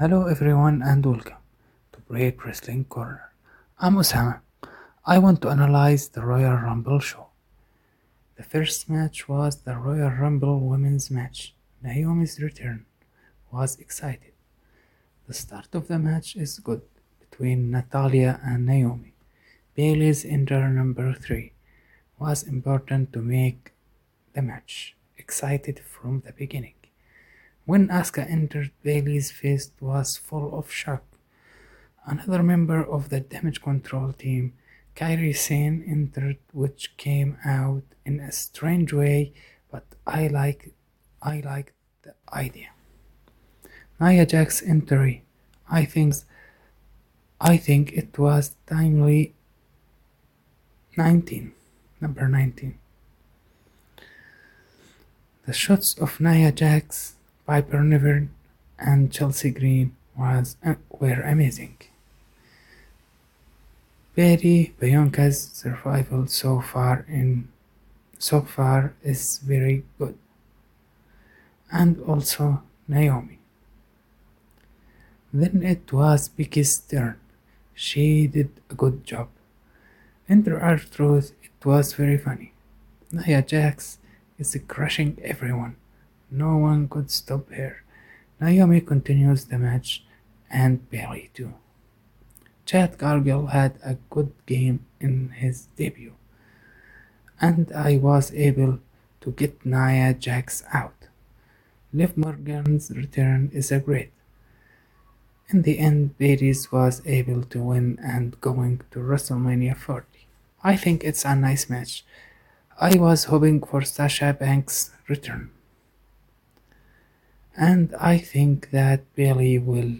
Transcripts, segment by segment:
Hello everyone and welcome to Brave Wrestling Corner. I'm Osama. I want to analyze the Royal Rumble show. The first match was the Royal Rumble women's match. Naomi's return was exciting. The start of the match is good between Natalia and Naomi. Bayley's enter number 3 was important to make the match excited from the beginning. When Asuka entered, Bayley's face was full of shock. Another member of the Damage Control team, Kairi Sane, entered, which came out in a strange way, but I liked the idea. Nia Jax's entry, I think it was timely. Number 19. The shots of Nia Jax, Piper Niven and Chelsea Green were amazing. Betty Bianca's survival so far is very good, and also Naomi. Then it was Becky's turn. She did a good job. Under our truth, it was very funny. Nia Jax is crushing everyone. No one could stop her. Naomi continues the match, and Bayley too. Chad Gargal had a good game in his debut, and I was able to get Nia Jax out. Liv Morgan's return is a great. In the end, Bayley's was able to win and going to WrestleMania 40. I think it's a nice match. I was hoping for Sasha Banks' return, and I think that Bayley will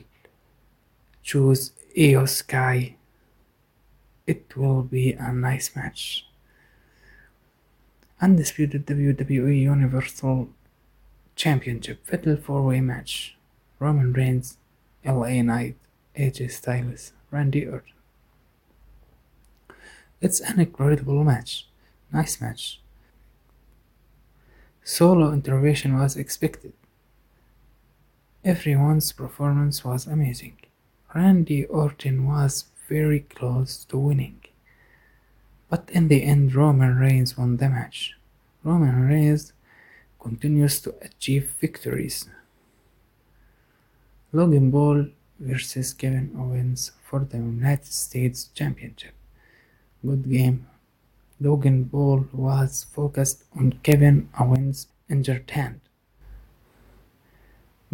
choose IYO SKY. It will be a nice match. Undisputed WWE Universal Championship Fatal 4-Way match. Roman Reigns, LA Knight, AJ Styles, Randy Orton. It's an incredible match. Nice match. Solo intervention was expected. Everyone's performance was amazing. Randy Orton was very close to winning, but in the end Roman Reigns won the match. Roman Reigns continues to achieve victories. Logan Paul versus Kevin Owens for the United States Championship. Good game. Logan Paul was focused on Kevin Owens' injured hand.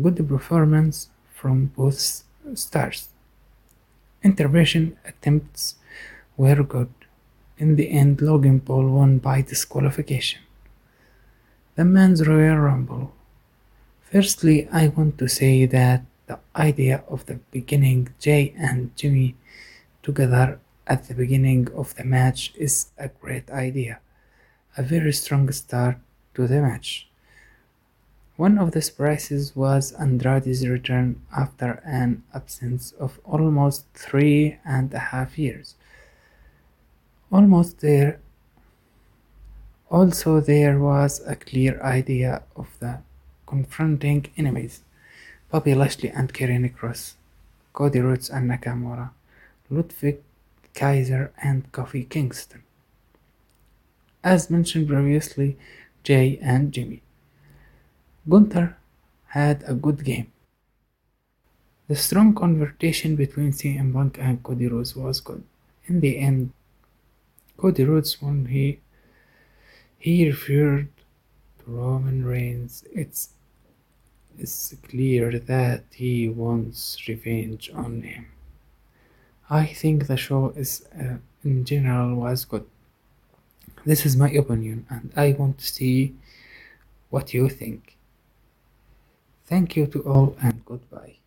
Good performance from both stars. Intervention attempts were good. In the end, Logan Paul won by disqualification. The Men's Royal Rumble. Firstly, I want to say that the idea of the beginning, Jay and Jimmy together at the beginning of the match, is a great idea. A very strong start to the match. One of the surprises was Andrade's return after an absence of almost 3.5 years. Almost there. Also, there was a clear idea of the confronting enemies. Bobby Lashley and Karen Cross, Cody Rhodes and Nakamura, Ludwig Kaiser and Kofi Kingston. As mentioned previously, Jay and Jimmy. Gunther had a good game. The strong conversation between CM Punk and Cody Rhodes was good. In the end, Cody Rhodes won. He referred to Roman Reigns. It's clear that he wants revenge on him. I think the show in general was good. This is my opinion, and I want to see what you think. Thank you to all and goodbye.